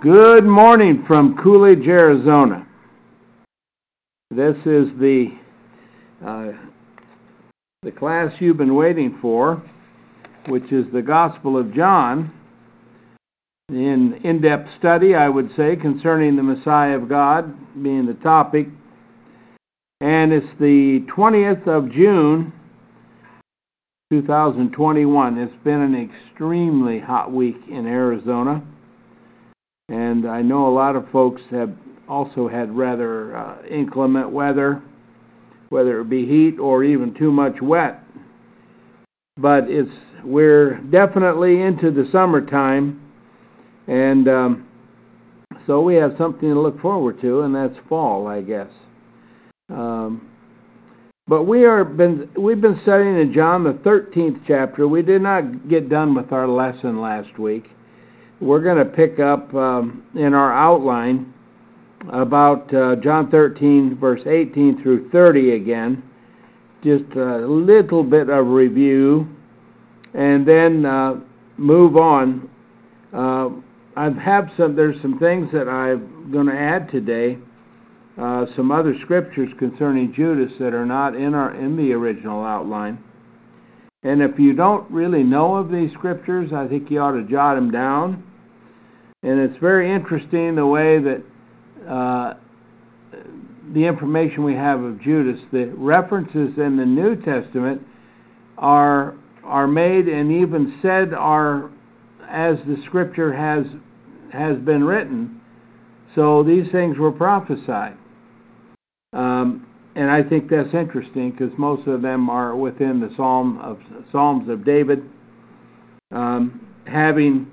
Good morning from Coolidge, Arizona. This is the class you've been waiting for, which is the Gospel of John, an in-depth study, I would say, concerning the Messiah of God being the topic. And it's the 20th of June, 2021. It's been an extremely hot week in Arizona. And I know a lot of folks have also had rather inclement weather, whether it be heat or even too much wet. But we're definitely into the summertime, and so we have something to look forward to, and that's fall, I guess. But we've been studying in John the 13th chapter. We did not get done with our lesson last week. We're going to pick up in our outline about John 13, verse 18 through 30 again. Just a little bit of review, and then move on. There's some things that I'm going to add today, some other scriptures concerning Judas that are not in the original outline. And if you don't really know of these scriptures, I think you ought to jot them down. And it's very interesting the way that the information we have of Judas, the references in the New Testament are made and even said are as the scripture has been written. So these things were prophesied. And I think that's interesting because most of them are within the Psalms of David, having,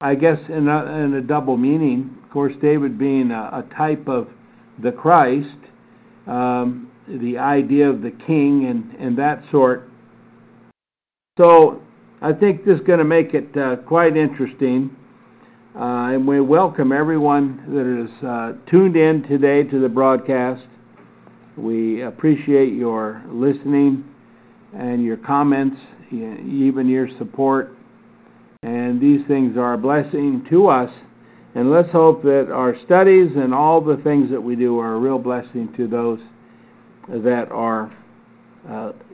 I guess, in a double meaning. Of course, David being a type of the Christ, the idea of the king and that sort. So I think this is going to make it quite interesting. And we welcome everyone that is tuned in today to the broadcast. We appreciate your listening and your comments, even your support. And these things are a blessing to us. And let's hope that our studies and all the things that we do are a real blessing to those that are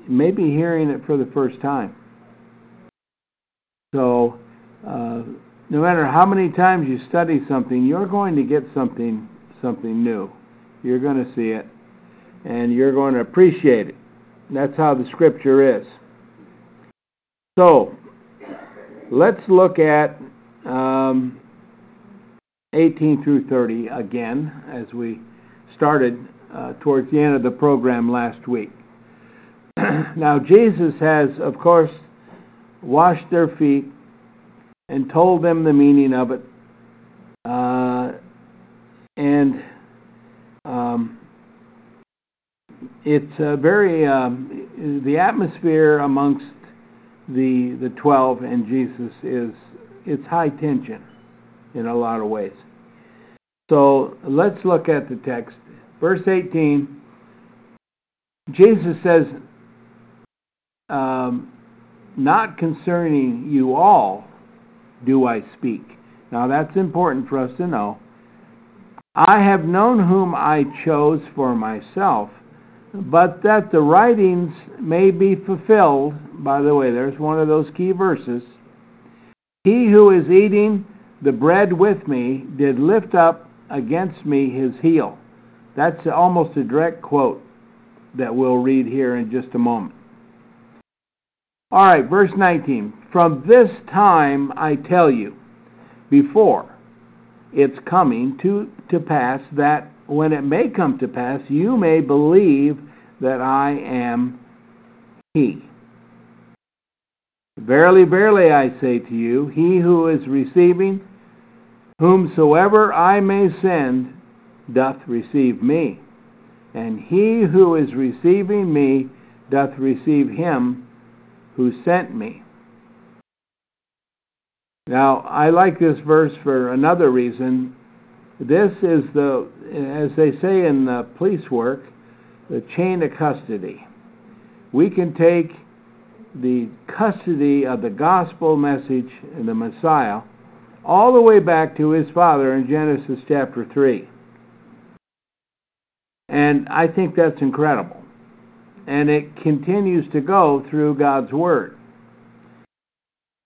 maybe hearing it for the first time. So no matter how many times you study something, you're going to get something new. You're going to see it, and you're going to appreciate it. That's how the Scripture is. So let's look at 18 through 30 again, as we started towards the end of the program last week. Now, Jesus has, of course, washed their feet and told them the meaning of it. It's very, the atmosphere amongst the 12 and Jesus it's high tension in a lot of ways. So let's look at the text. Verse 18, Jesus says, not concerning you all do I speak. Now that's important for us to know. I have known whom I chose for myself, but that the writings may be fulfilled. By the way, there's one of those key verses. He who is eating the bread with me did lift up against me his heel. That's almost a direct quote that we'll read here in just a moment. All right, verse 19. From this time I tell you, before it's coming to pass, that when it may come to pass, you may believe that I am he. Verily, verily, I say to you, he who is receiving whomsoever I may send doth receive me, and he who is receiving me doth receive him who sent me. Now, I like this verse for another reason. This is the, as they say in the police work, the chain of custody. We can take the custody of the gospel message and the Messiah all the way back to his father in Genesis chapter 3. And I think that's incredible. And it continues to go through God's word.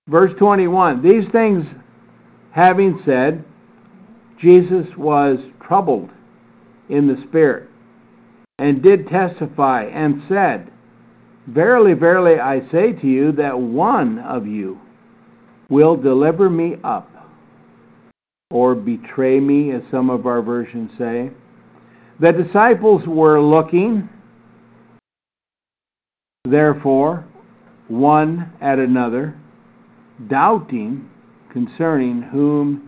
Verse 21, these things having said, Jesus was troubled in the spirit, and did testify, and said, Verily, verily, I say to you, that one of you will deliver me up, or betray me, as some of our versions say. The disciples were looking, therefore, one at another, doubting concerning whom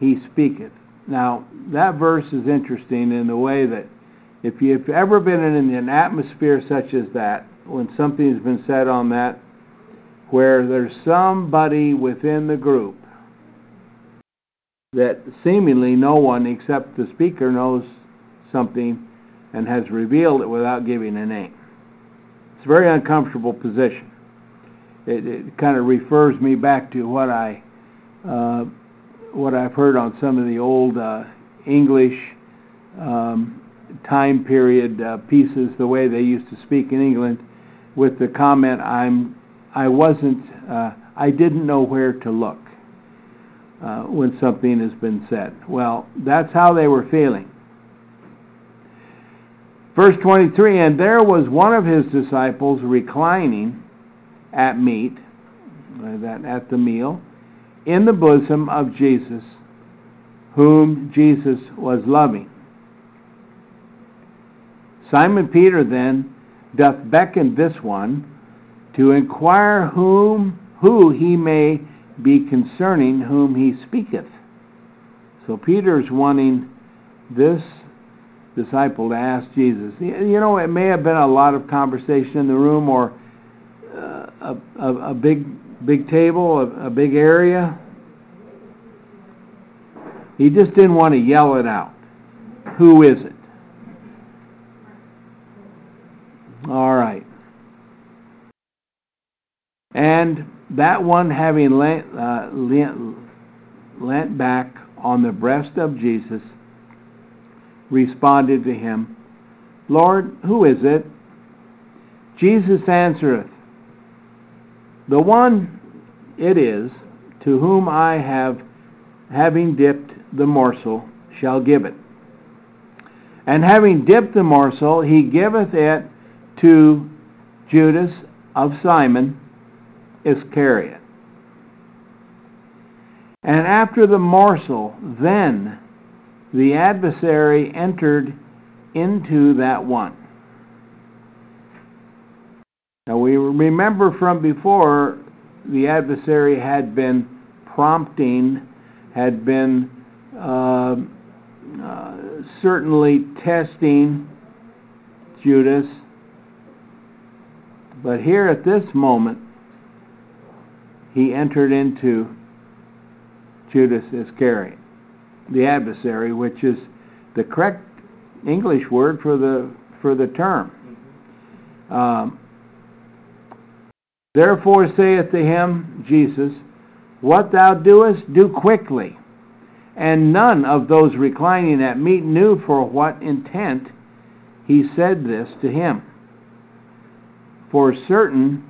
he speaketh. Now, that verse is interesting in the way that if you've ever been in an atmosphere such as that, when something's been said on that, where there's somebody within the group that seemingly no one except the speaker knows something and has revealed it without giving a name. It's a very uncomfortable position. It kind of refers me back to what I've heard on some of the old English time period pieces, the way they used to speak in England, with the comment, I didn't know where to look when something has been said. Well, that's how they were feeling. Verse 23, and there was one of his disciples reclining at meat, at the meal, in the bosom of Jesus, whom Jesus was loving. Simon Peter then doth beckon this one to inquire who he may be concerning whom he speaketh. So Peter's wanting this disciple to ask Jesus. You know, it may have been a lot of conversation in the room, or a big table, a big area. He just didn't want to yell it out. Who is it? All right. And that one, having leant back on the breast of Jesus, responded to him, "Lord, who is it?" Jesus answereth, "The one it is, to whom I having dipped the morsel, shall give it." And having dipped the morsel, he giveth it to Judas of Simon Iscariot. And after the morsel, then the adversary entered into that one. Now we remember from before, the adversary had been prompting, had been certainly testing Judas. But here at this moment, he entered into Judas Iscariot, the adversary, which is the correct English word for the term. Therefore saith to him Jesus, "What thou doest, do quickly." And none of those reclining at meat knew for what intent he said this to him. For certain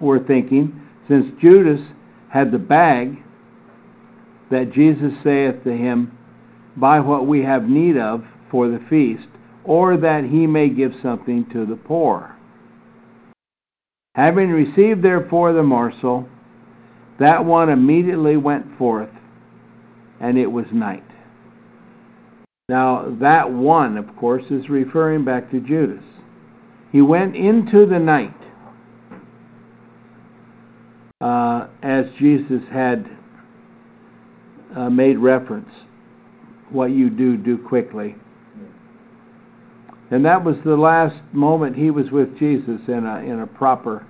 were thinking, since Judas had the bag, that Jesus saith to him, "Buy what we have need of for the feast," or that he may give something to the poor. Having received therefore the morsel, that one immediately went forth, and it was night. Now that one, of course, is referring back to Judas. He went into the night, as Jesus had made reference, "What you do, do quickly." And that was the last moment he was with Jesus in a proper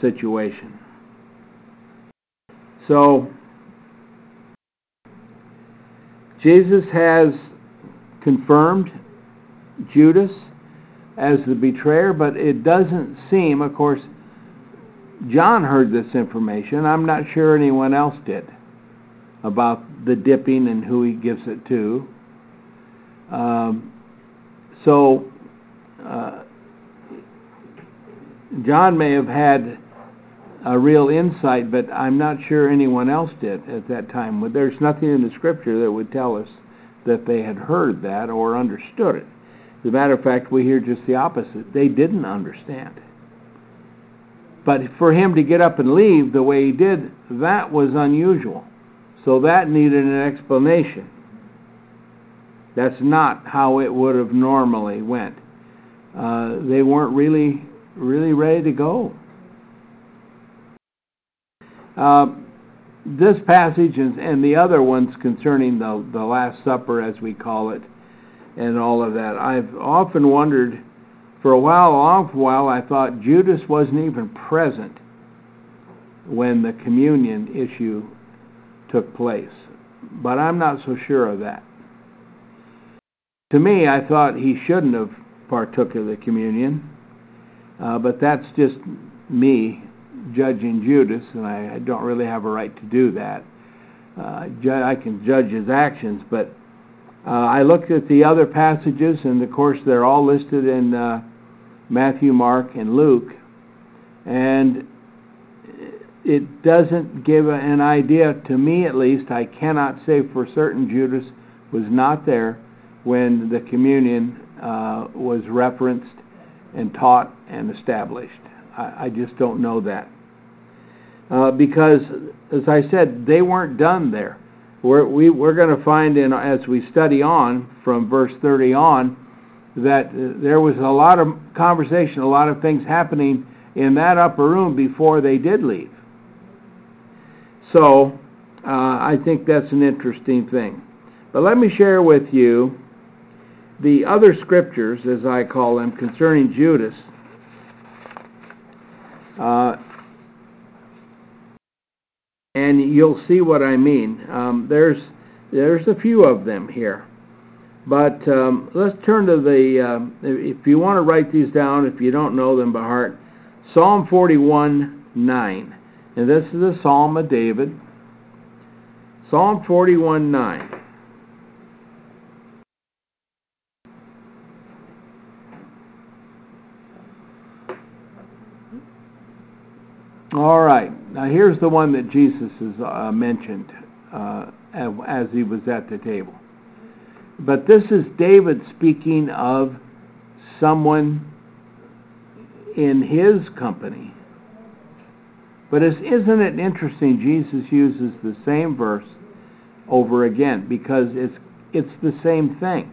situation. So Jesus has confirmed Judas as the betrayer, but it doesn't seem, of course, John heard this information. I'm not sure anyone else did about the dipping and who he gives it to. John may have had a real insight, but I'm not sure anyone else did at that time. There's nothing in the Scripture that would tell us that they had heard that or understood it. As a matter of fact, we hear just the opposite. They didn't understand. But for him to get up and leave the way he did, that was unusual. So that needed an explanation. That's not how it would have normally went. They weren't really ready to go. This passage and the other ones concerning the Last Supper, as we call it, and all of that, I've often wondered. For a while, I thought Judas wasn't even present when the communion issue took place. But I'm not so sure of that. To me, I thought he shouldn't have partook of the communion. But that's just me judging Judas, and I don't really have a right to do that. I can judge his actions, but I looked at the other passages, and of course they're all listed in Matthew, Mark, and Luke, and it doesn't give an idea, to me at least. I cannot say for certain Judas was not there when the communion was referenced and taught and established. I just don't know that. Because, as I said, they weren't done there. We're going to find, as we study on from verse 30 on, that there was a lot of conversation, a lot of things happening in that upper room before they did leave. So I think that's an interesting thing. But let me share with you the other scriptures, as I call them, concerning Judas. And you'll see what I mean. There's a few of them here. But let's turn to if you want to write these down, if you don't know them by heart, Psalm 41:9. And this is a Psalm of David. Psalm 41:9. All right, now here's the one that Jesus has mentioned as he was at the table. But this is David speaking of someone in his company. But isn't it interesting Jesus uses the same verse over again, because it's the same thing.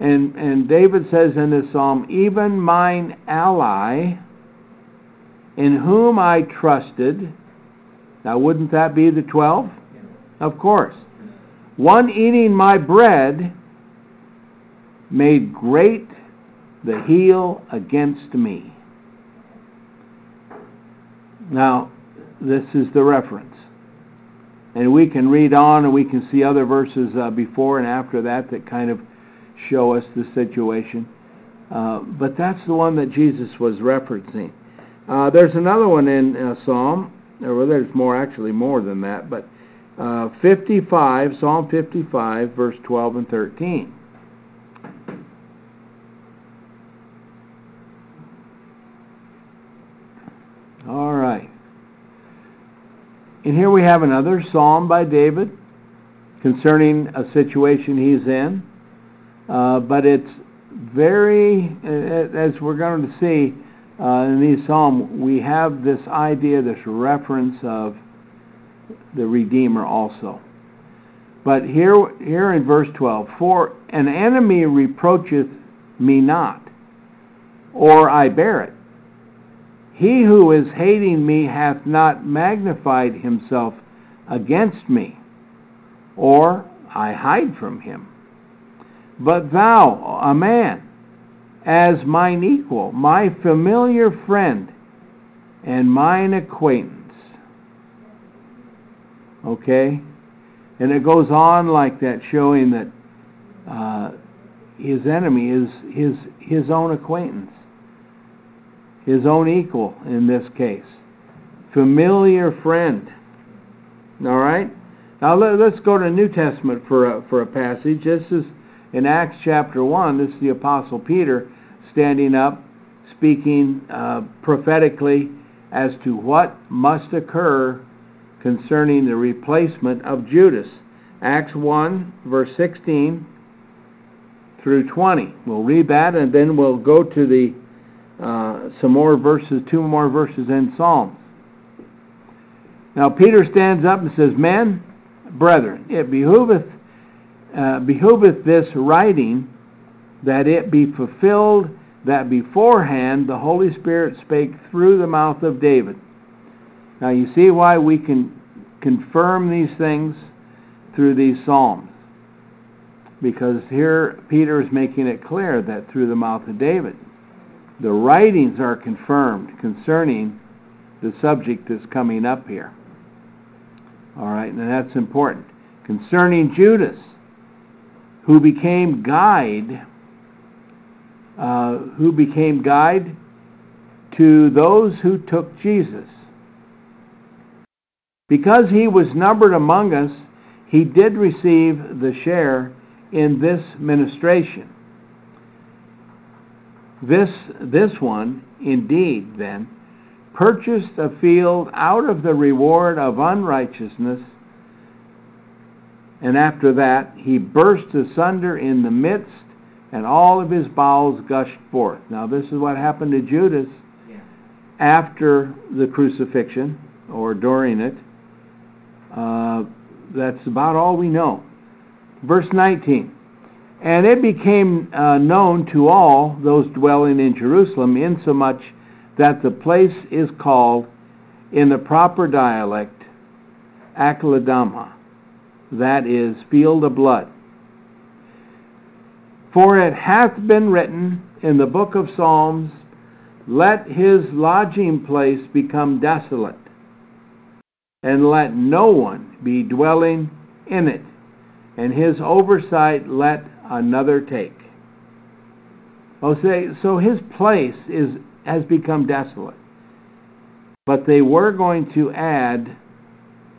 And David says in this psalm, even mine ally, in whom I trusted. Now, wouldn't that be the 12? Of course. One eating my bread made great the heel against me. Now, this is the reference. And we can read on, and we can see other verses before and after that kind of show us the situation. But that's the one that Jesus was referencing. There's another one in Psalm, or there's more than that, but Psalm 55, verse 12 and 13. All right. And here we have another psalm by David concerning a situation he's in, but it's very, as we're going to see, in these psalms, we have this idea, this reference of the Redeemer also. But here in verse 12, for an enemy reproacheth me not, or I bear it. He who is hating me hath not magnified himself against me, or I hide from him. But thou, a man, as mine equal, my familiar friend, and mine acquaintance. Okay? And it goes on like that, showing that his enemy is his own acquaintance, his own equal in this case. Familiar friend. All right? Now let's go to New Testament for a passage. This is in Acts chapter 1. This is the Apostle Peter standing up, speaking prophetically as to what must occur concerning the replacement of Judas. Acts 1, verse 16 through 20. We'll read that, and then we'll go to the two more verses in Psalms. Now Peter stands up and says, men, brethren, it behooveth this writing that it be fulfilled, that beforehand the Holy Spirit spake through the mouth of David. Now you see why we can confirm these things through these psalms. Because here Peter is making it clear that through the mouth of David, the writings are confirmed concerning the subject that's coming up here. All right, and that's important. Concerning Judas, who became guide to those who took Jesus. Because he was numbered among us, he did receive the share in this ministration. This one, indeed, then, purchased a field out of the reward of unrighteousness, and after that he burst asunder in the midst, and all of his bowels gushed forth. Now this is what happened to Judas after the crucifixion, or during it. That's about all we know. Verse 19. And it became known to all those dwelling in Jerusalem, insomuch that the place is called, in the proper dialect, Aceladama, that is, field of blood. For it hath been written in the book of Psalms, let his lodging place become desolate, and let no one be dwelling in it, and his oversight let another take. So his place has become desolate. But they were going to add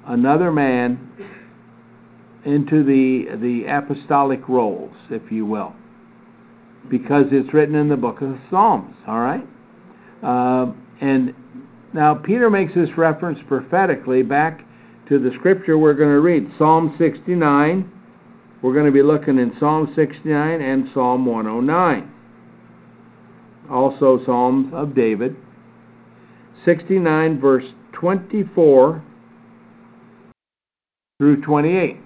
another man into the apostolic rolls, if you will, because it's written in the book of the Psalms, all right? And now Peter makes this reference prophetically back to the scripture we're going to read, Psalm 69. We're going to be looking in Psalm 69 and Psalm 109. Also Psalms of David. 69 verse 24 through 28.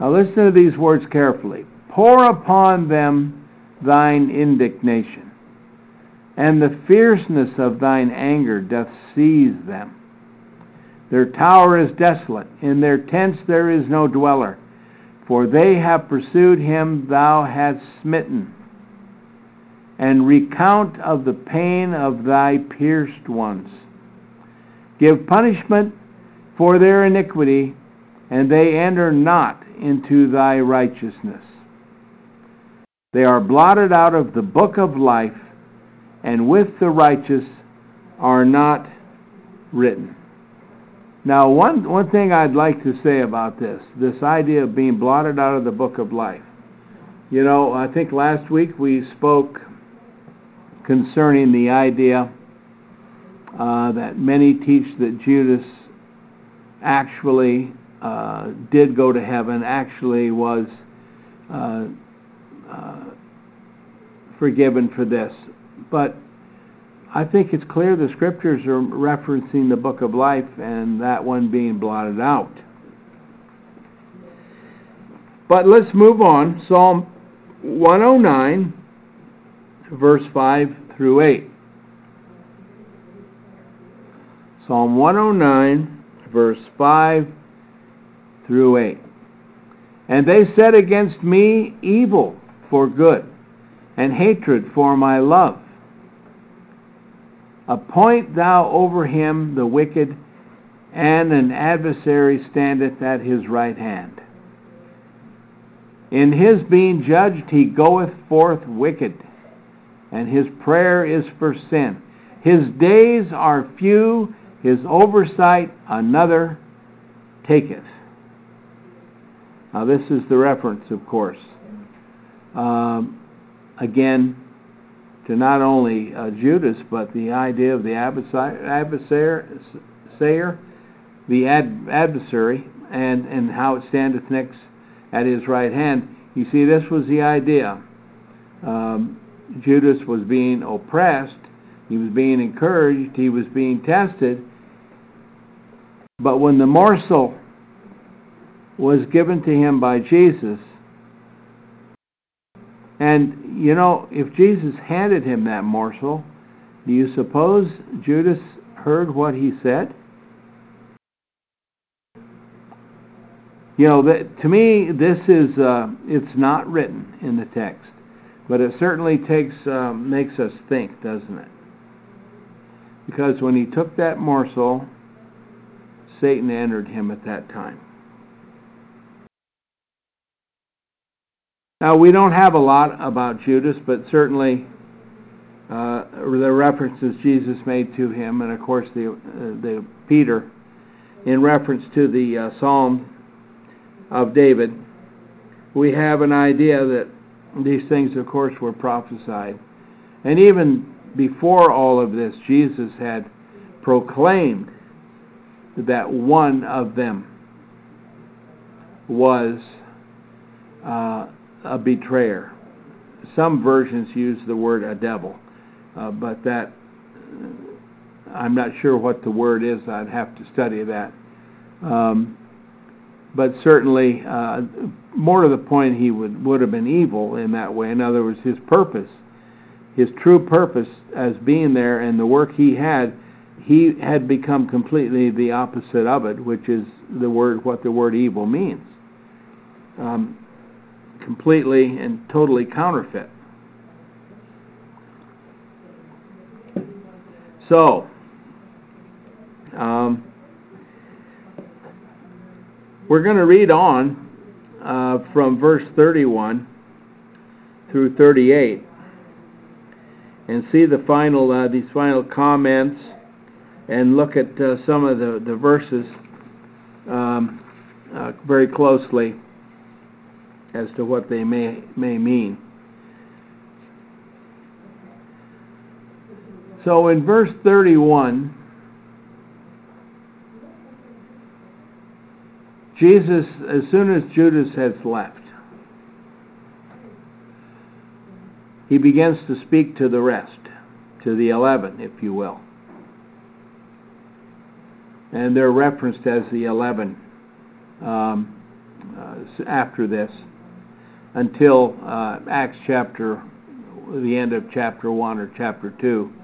Now listen to these words carefully. Pour upon them thine indignation, and the fierceness of thine anger doth seize them. Their tower is desolate, in their tents there is no dweller, for they have pursued him thou hast smitten, and recount of the pain of thy pierced ones. Give punishment for their iniquity, and they enter not into thy righteousness. They are blotted out of the book of life, and with the righteous are not written. Now, one thing I'd like to say about this idea of being blotted out of the book of life. You know, I think last week we spoke concerning the idea that many teach that Judas actually did go to heaven, actually was forgiven for this. But I think it's clear the scriptures are referencing the book of life and that one being blotted out. But let's move on. Psalm 109, verse 5 through 8. Psalm 109, verse 5 through 8. And they said against me evil for good, and hatred for my love. Appoint thou over him the wicked, and an adversary standeth at his right hand. In his being judged he goeth forth wicked, and his prayer is for sin. His days are few, his oversight another taketh. Now this is the reference, of course. Again, to not only Judas, but the idea of the adversary, and how it standeth next at his right hand. You see, this was the idea. Judas was being oppressed, he was being encouraged, he was being tested, but when the morsel was given to him by Jesus, and, you know, if Jesus handed him that morsel, do you suppose Judas heard what he said? You know, to me, this is, it's not written in the text, but it certainly makes us think, doesn't it? Because when he took that morsel, Satan entered him at that time. Now, we don't have a lot about Judas, but certainly the references Jesus made to him, and of course the Peter, in reference to the Psalm of David, we have an idea that these things, of course, were prophesied. And even before all of this, Jesus had proclaimed that one of them was a betrayer. Some versions use the word a devil, but that I'm not sure what the word is. I'd have to study that. But certainly, more to the point, he would have been evil in that way. In other words, his purpose, his true purpose as being there and the work he had become completely the opposite of it, which is what the word evil means. Completely and totally counterfeit. So, we're going to read on from verse 31 through 38, and see the final these final comments, and look at some of the verses very closely as to what they may mean. So in verse 31, Jesus, as soon as Judas has left, he begins to speak to the rest, to the 11, if you will. And they're referenced as the 11 after this, until Acts chapter, the end of chapter 1 or chapter 2.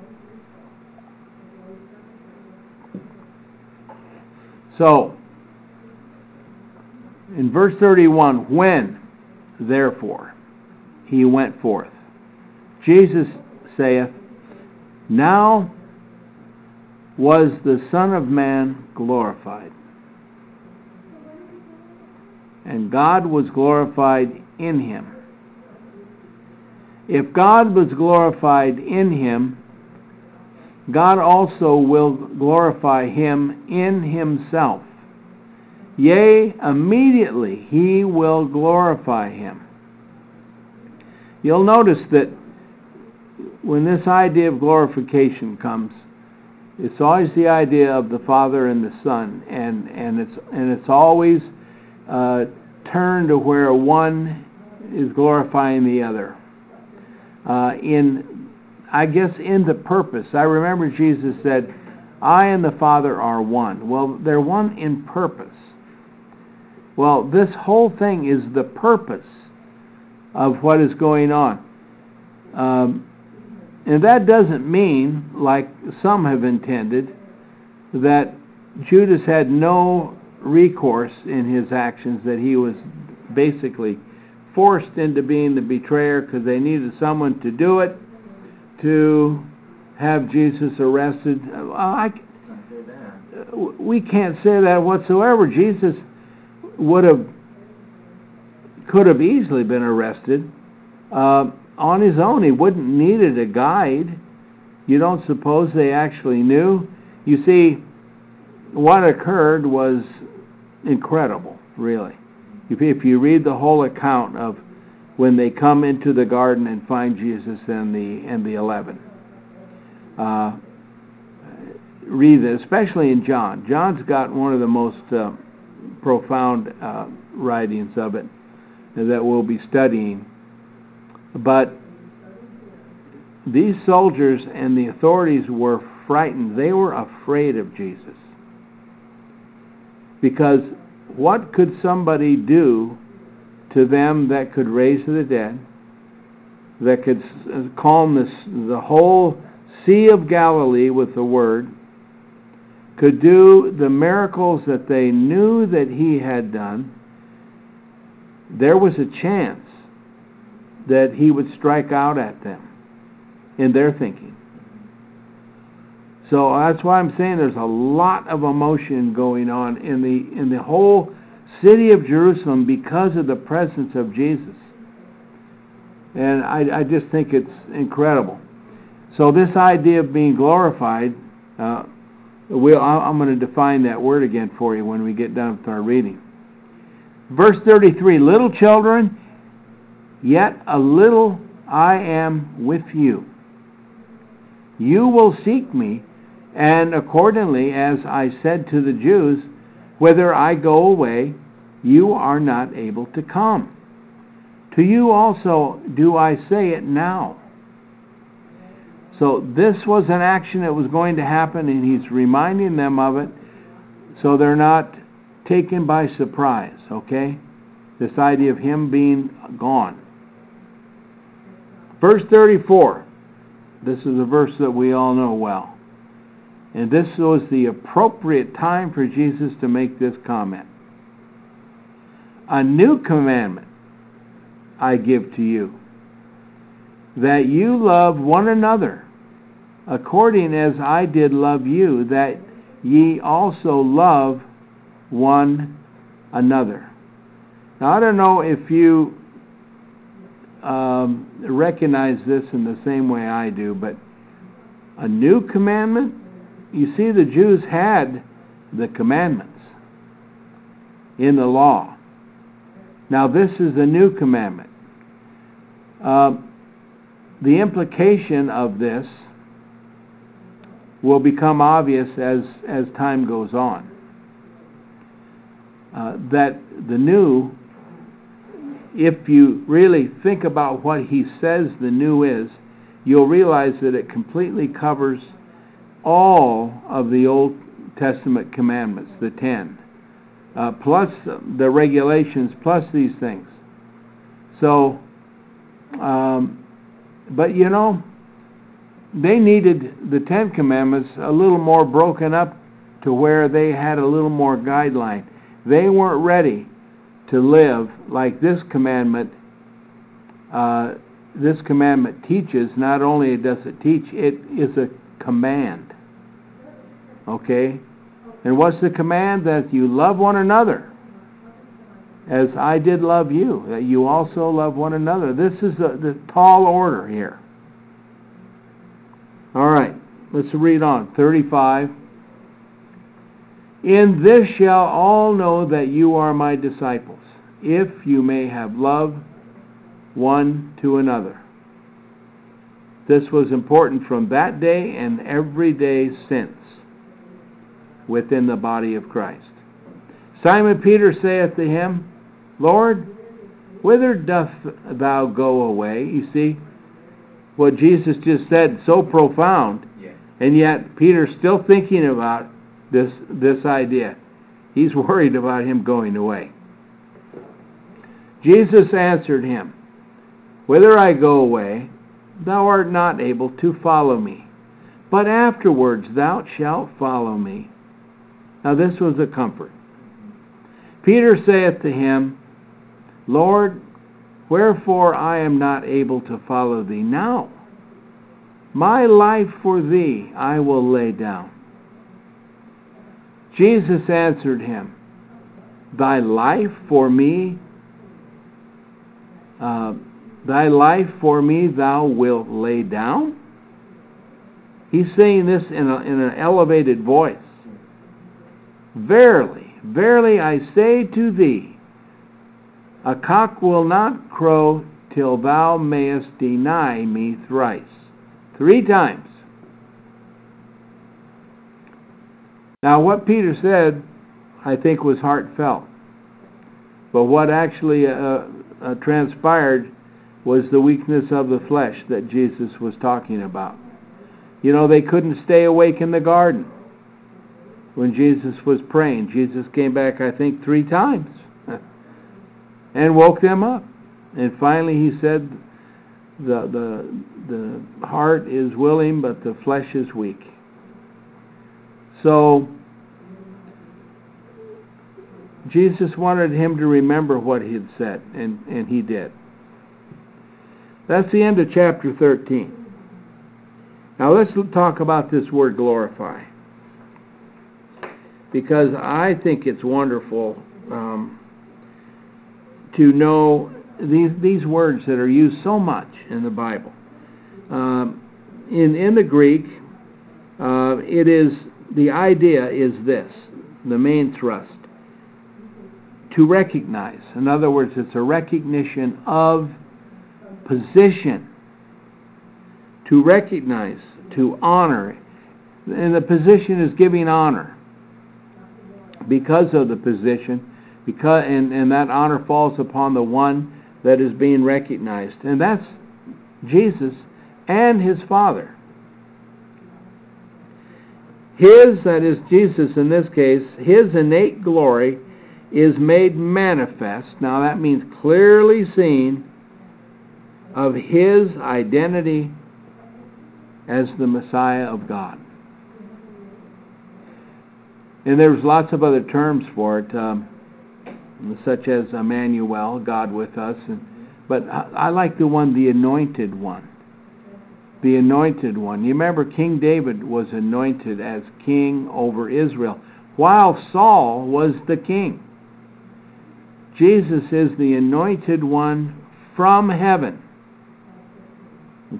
So, in verse 31, when, therefore, he went forth, Jesus saith, now was the Son of Man glorified, and God was glorified in him. If God was glorified in him, God also will glorify him in himself. Yea, immediately he will glorify him. You'll notice that when this idea of glorification comes, it's always the idea of the Father and the Son, and it's always turned to where one is glorifying the other. In the purpose. I remember Jesus said, I and the Father are one. Well, they're one in purpose. Well, this whole thing is the purpose of what is going on. And that doesn't mean, like some have intended, that Judas had no recourse in his actions, that he was basically forced into being the betrayer because they needed someone to do it, to have Jesus arrested. We can't say that whatsoever. Jesus could have easily been arrested on his own. He wouldn't needed a guide. You don't suppose they actually knew? You see, what occurred was incredible, really. If you read the whole account of when they come into the garden and find Jesus and the 11. Read this, especially in John. John's got one of the most profound writings of it that we'll be studying. But these soldiers and the authorities were frightened. They were afraid of Jesus. Because what could somebody do to them that could raise the dead, that could calm the whole Sea of Galilee with the word, could do the miracles that they knew that he had done? There was a chance that he would strike out at them in their thinking. So that's why I'm saying there's a lot of emotion going on in the whole city of Jerusalem because of the presence of Jesus. And I just think it's incredible. So this idea of being glorified, I'm going to define that word again for you when we get done with our reading. Verse 33, little children, yet a little I am with you. You will seek me, and accordingly, as I said to the Jews, whither I go away, you are not able to come. To you also do I say it now. So this was an action that was going to happen, and he's reminding them of it, so they're not taken by surprise, okay? This idea of him being gone. Verse 34. This is a verse that we all know well. And this was the appropriate time for Jesus to make this comment. A new commandment I give to you, that you love one another, according as I did love you, that ye also love one another. Now, I don't know if you recognize this in the same way I do, but a new commandment? You see, the Jews had the commandments in the law. Now, this is a new commandment. The implication of this will become obvious as time goes on. That the new, if you really think about what he says the new is, you'll realize that it completely covers all of the Old Testament commandments, the 10, plus the regulations, plus these things. So, but you know, they needed the 10 commandments a little more broken up to where they had a little more guideline. They weren't ready to live like this commandment. This commandment teaches. Not only does it teach, it is a command. Okay? And what's the command? That you love one another as I did love you, that you also love one another. This is the tall order here. All right, let's read on. 35. In this shall all know that you are my disciples, if you may have love one to another. This was important from that day and every day since within the body of Christ. Simon Peter saith to him, Lord, whither doth thou go away? You see, what Jesus just said, so profound, yeah. And yet Peter's still thinking about this idea. He's worried about him going away. Jesus answered him, Whither I go away, thou art not able to follow me, but afterwards thou shalt follow me. Now this was a comfort. Peter saith to him, Lord, wherefore I am not able to follow thee now. My life for thee I will lay down. Jesus answered him, Thy life for me thou wilt lay down? He's saying this in an elevated voice. Verily, verily I say to thee, a cock will not crow till thou mayest deny me thrice. 3 times. Now, what Peter said, I think, was heartfelt. But what actually transpired was the weakness of the flesh that Jesus was talking about. You know, they couldn't stay awake in the garden when Jesus was praying. Jesus came back, I think, 3 times and woke them up. And finally he said, the heart is willing, but the flesh is weak. So, Jesus wanted him to remember what he had said, and he did. That's the end of chapter 13. Now let's talk about this word glorify, because I think it's wonderful to know these words that are used so much in the Bible. In the Greek, it is, the idea is this, the main thrust: to recognize. In other words, it's a recognition of position. To recognize, to honor. And the position is giving honor. Because of the position, and that honor falls upon the one that is being recognized. And that's Jesus and his Father. His, that is Jesus in this case, his innate glory is made manifest. Now that means clearly seen, of his identity as the Messiah of God. And there's lots of other terms for it, such as Emmanuel, God with us. But I like the one, the Anointed One. The Anointed One. You remember King David was anointed as king over Israel, while Saul was the king. Jesus is the anointed one from heaven.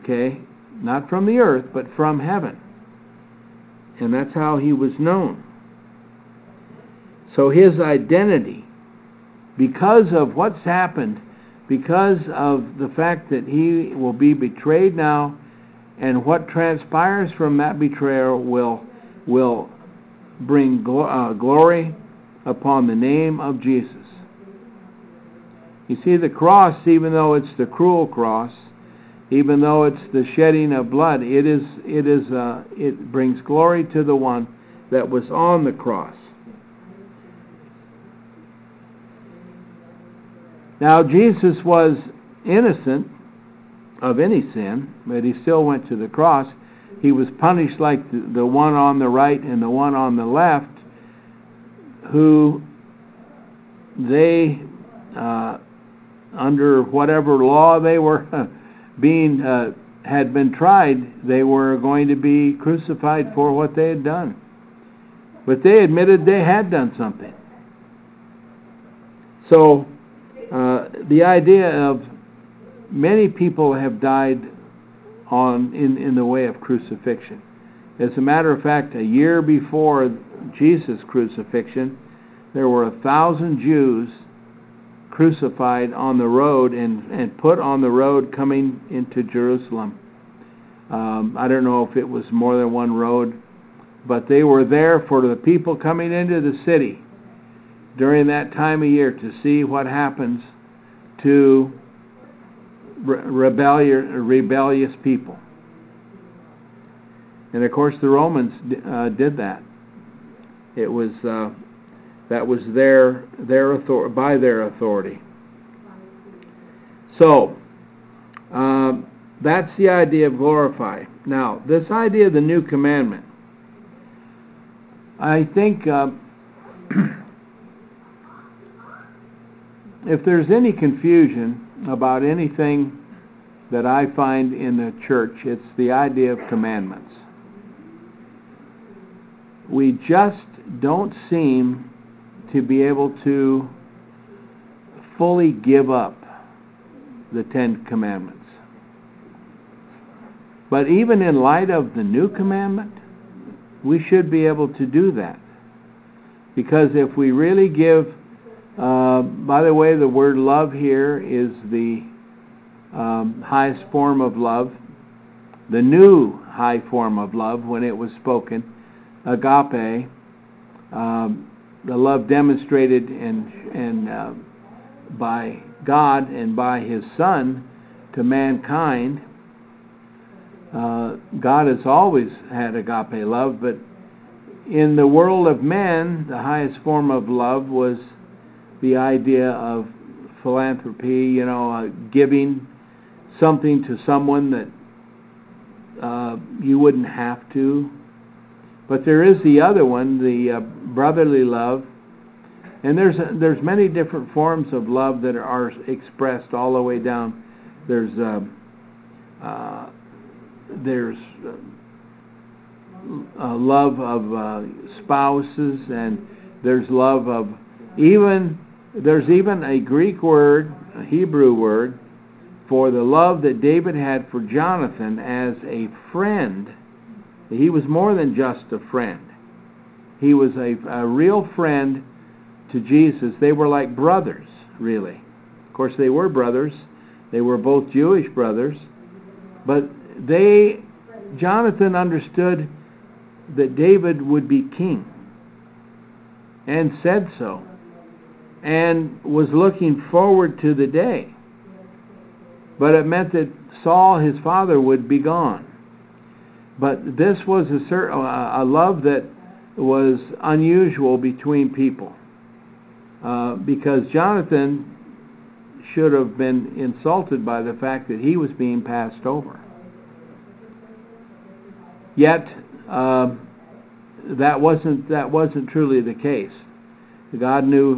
Okay? Not from the earth, but from heaven. And that's how he was known. So his identity, because of what's happened, because of the fact that he will be betrayed now, and what transpires from that betrayal will bring glory upon the name of Jesus. You see, the cross, even though it's the cruel cross, even though it's the shedding of blood, it brings glory to the one that was on the cross. Now, Jesus was innocent of any sin, but he still went to the cross. He was punished like the one on the right and the one on the left, who they, under whatever law they were had been tried, they were going to be crucified for what they had done. But they admitted they had done something. So, the idea of many people have died in the way of crucifixion. As a matter of fact, a year before Jesus' crucifixion, there were 1,000 Jews crucified on the road and put on the road coming into Jerusalem. I don't know if it was more than one road, but they were there for the people coming into the city during that time of year to see what happens to rebellious people. And of course the Romans did that. It was that was their authority. So that's the idea of glorify. Now this idea of the new commandment, I think if there's any confusion about anything that I find in the church, it's the idea of commandments. We just don't seem to be able to fully give up the Ten Commandments. But even in light of the new commandment, we should be able to do that. Because if we really give... by the way, the word love here is the highest form of love, the new high form of love when it was spoken, agape, the love demonstrated and by God and by His Son to mankind. God has always had agape love, but in the world of man, the highest form of love was the idea of philanthropy, giving something to someone that you wouldn't have to. But there is the other one, the brotherly love, and there's many different forms of love that are expressed all the way down. There's love of spouses, and there's love of There's even a Greek word, a Hebrew word, for the love that David had for Jonathan as a friend. He was more than just a friend. He was a real friend to Jesus. They were like brothers, really. Of course, they were brothers. They were both Jewish brothers. But Jonathan understood that David would be king, and said so, and was looking forward to the day. But it meant that Saul, his father, would be gone. But this was a love that was unusual between people, because Jonathan should have been insulted by the fact that he was being passed over. Yet that wasn't truly the case. God knew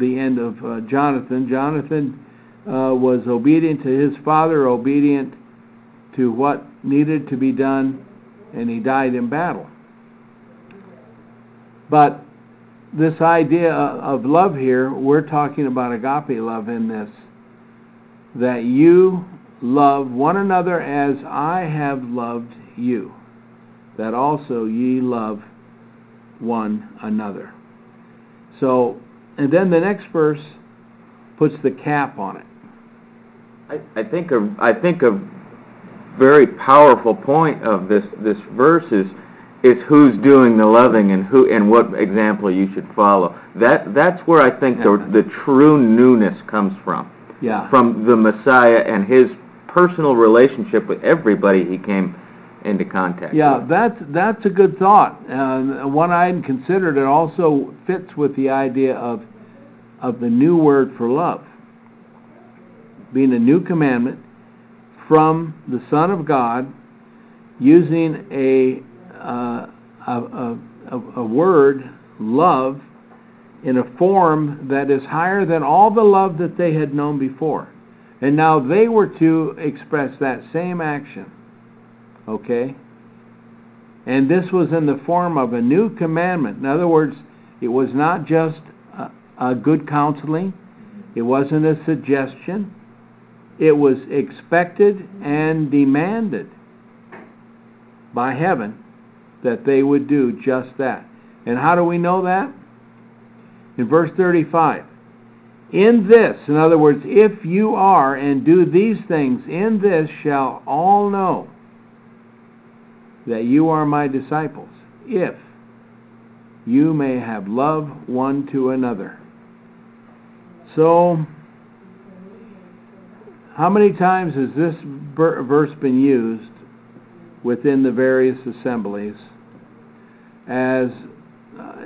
the end of Jonathan. Jonathan was obedient to his father, obedient to what needed to be done, and he died in battle. But this idea of love here, we're talking about agape love in this, that you love one another as I have loved you, that also ye love one another. So, and then the next verse puts the cap on it. I think a very powerful point of this verse is who's doing the loving and who and what example you should follow. That's where I think the true newness comes from. Yeah. From the Messiah and his personal relationship with everybody he came into contact with. Yeah, that's a good thought. One I hadn't considered. It also fits with the idea of the new word for love being a new commandment from the Son of God, using a word, love, in a form that is higher than all the love that they had known before. And now they were to express that same action. Okay? And this was in the form of a new commandment. In other words, it was not just a good counseling. It wasn't a suggestion. It was expected and demanded by heaven that they would do just that. And how do we know that? In verse 35, in this, in other words, if you are and do these things, in this shall all know that you are my disciples, if you may have love one to another. So, how many times has this verse been used within the various assemblies? As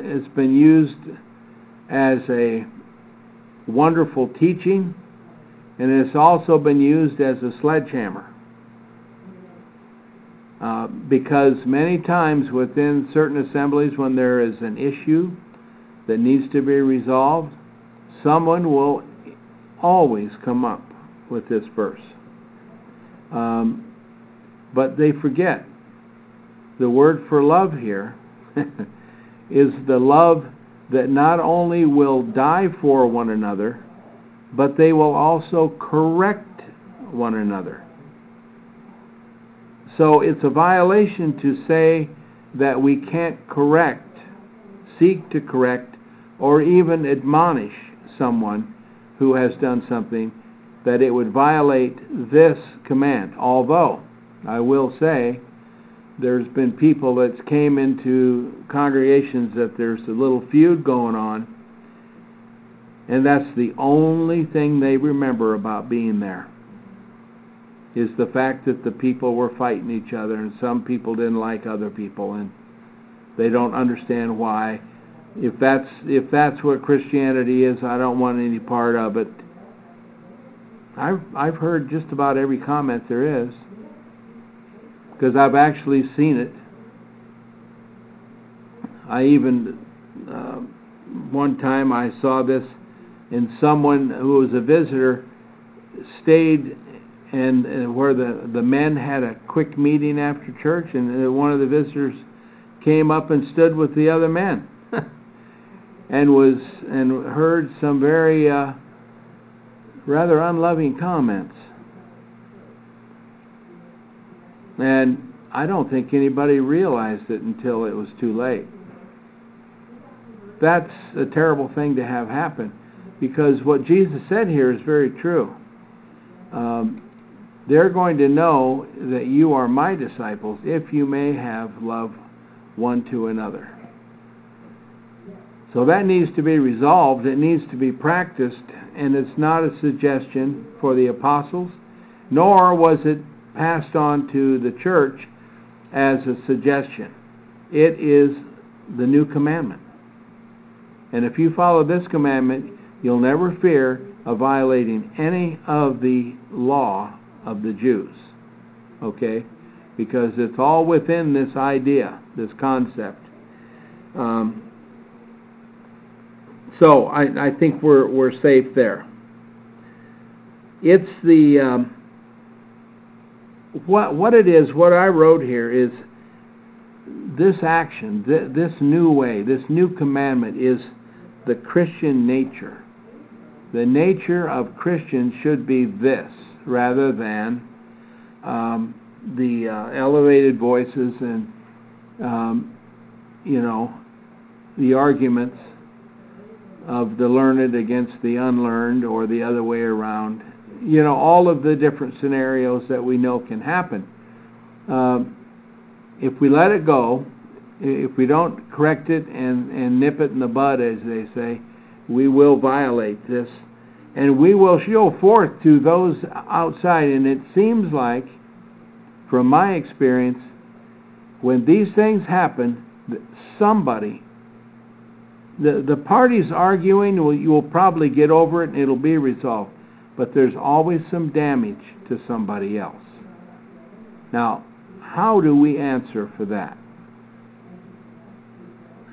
it's been used as a wonderful teaching, and it's also been used as a sledgehammer. Because many times within certain assemblies, when there is an issue that needs to be resolved, someone will always come up with this verse. But they forget the word for love here is the love that not only will die for one another, but they will also correct one another. So it's a violation to say that we can't correct, seek to correct, or even admonish someone who has done something, that it would violate this command. Although, I will say, there's been people that came into congregations that there's a little feud going on, and that's the only thing they remember about being there, is the fact that the people were fighting each other, and some people didn't like other people, and they don't understand why. If that's what Christianity is, I don't want any part of it. I've heard just about every comment there is, because I've actually seen it. I even, one time I saw this in someone who was a visitor, stayed and where the men had a quick meeting after church, and one of the visitors came up and stood with the other men and heard some very rather unloving comments. And I don't think anybody realized it until it was too late. That's a terrible thing to have happen, because what Jesus said here is very true. They're going to know that you are my disciples if you may have love one to another. So that needs to be resolved. It needs to be practiced, and it's not a suggestion for the apostles, nor was it passed on to the church as a suggestion. It is the new commandment. And if you follow this commandment, you'll never fear of violating any of the law of the Jews. Okay? Because it's all within this idea, this concept. So I think we're safe there. It's the what it is. What I wrote here is this action, this new way, this new commandment is the Christian nature. The nature of Christians should be this, rather than the elevated voices and the arguments of the learned against the unlearned, or the other way around. All of the different scenarios that we know can happen. If we let it go, if we don't correct it and nip it in the bud, as they say, we will violate this. And we will show forth to those outside. And it seems like, from my experience, when these things happen, somebody, the parties arguing, you will probably get over it and it'll be resolved. But there's always some damage to somebody else. Now, how do we answer for that?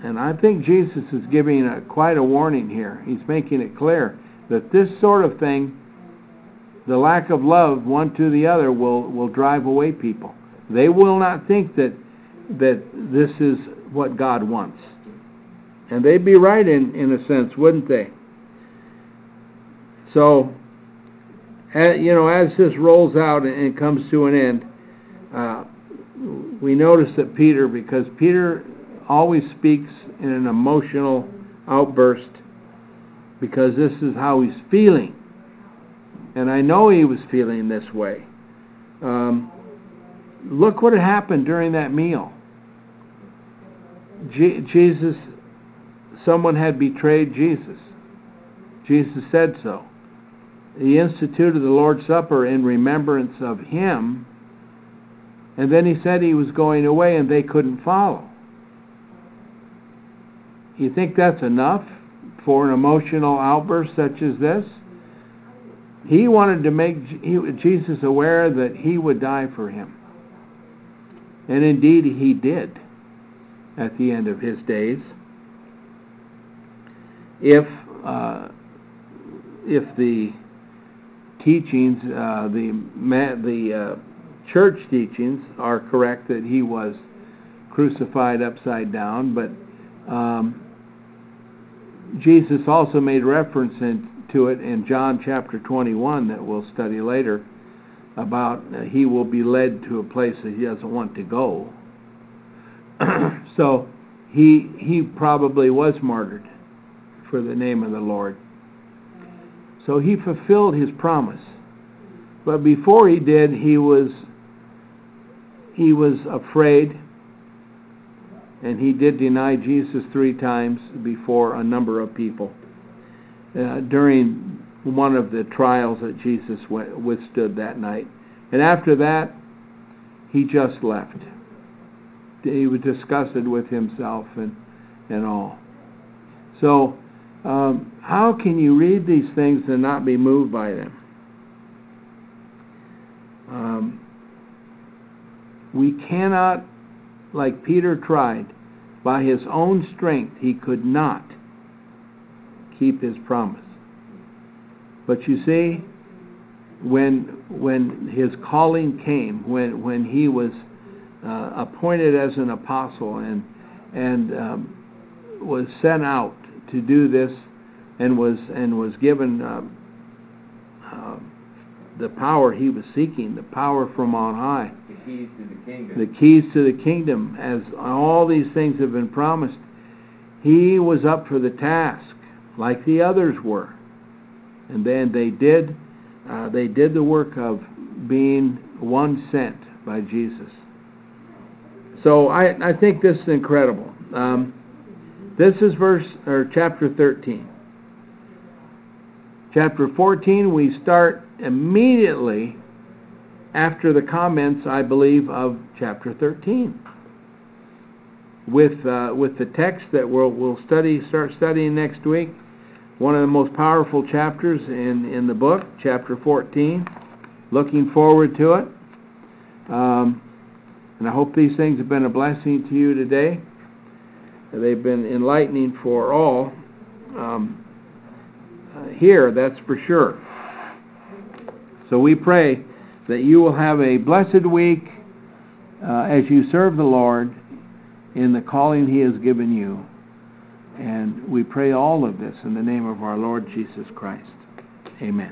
And I think Jesus is giving quite a warning here. He's making it clear that this sort of thing, the lack of love one to the other, will drive away people. They will not think that this is what God wants. And they'd be right in a sense, wouldn't they? So, as this rolls out and comes to an end, we notice that Peter, because Peter always speaks in an emotional outburst, because this is how he's feeling. And I know he was feeling this way. Look what happened during that meal. Jesus, someone had betrayed Jesus. Jesus said so. He instituted the Lord's Supper in remembrance of him, and then he said he was going away and they couldn't follow. You think that's enough for an emotional outburst such as this? He wanted to make Jesus aware that he would die for him. And indeed he did at the end of his days. If the teachings, the church teachings are correct, that he was crucified upside down, but Jesus also made reference to it in John chapter 21 that we'll study later, about he will be led to a place that he doesn't want to go. So he probably was martyred for the name of the Lord. So he fulfilled his promise. But before he did, he was afraid, and he did deny Jesus 3 times before a number of people during one of the trials that Jesus withstood that night. And after that, he just left. He was disgusted with himself and all. So, how can you read these things and not be moved by them? We cannot, like Peter tried, by his own strength, he could not keep his promise. But you see, when his calling came, when he was appointed as an apostle and was sent out to do this, and was given the power he was seeking, the power from on high, the keys to the kingdom, as all these things have been promised. He was up for the task, like the others were, and then they did the work of being one sent by Jesus. So I think this is incredible. This is chapter 13. Chapter 14, we start immediately after the comments, I believe, of chapter 13, with the text that we'll start studying next week. One of the most powerful chapters in the book, chapter 14. Looking forward to it, and I hope these things have been a blessing to you today. They've been enlightening for all here, that's for sure. So we pray that you will have a blessed week as you serve the Lord in the calling he has given you. And we pray all of this in the name of our Lord Jesus Christ. Amen.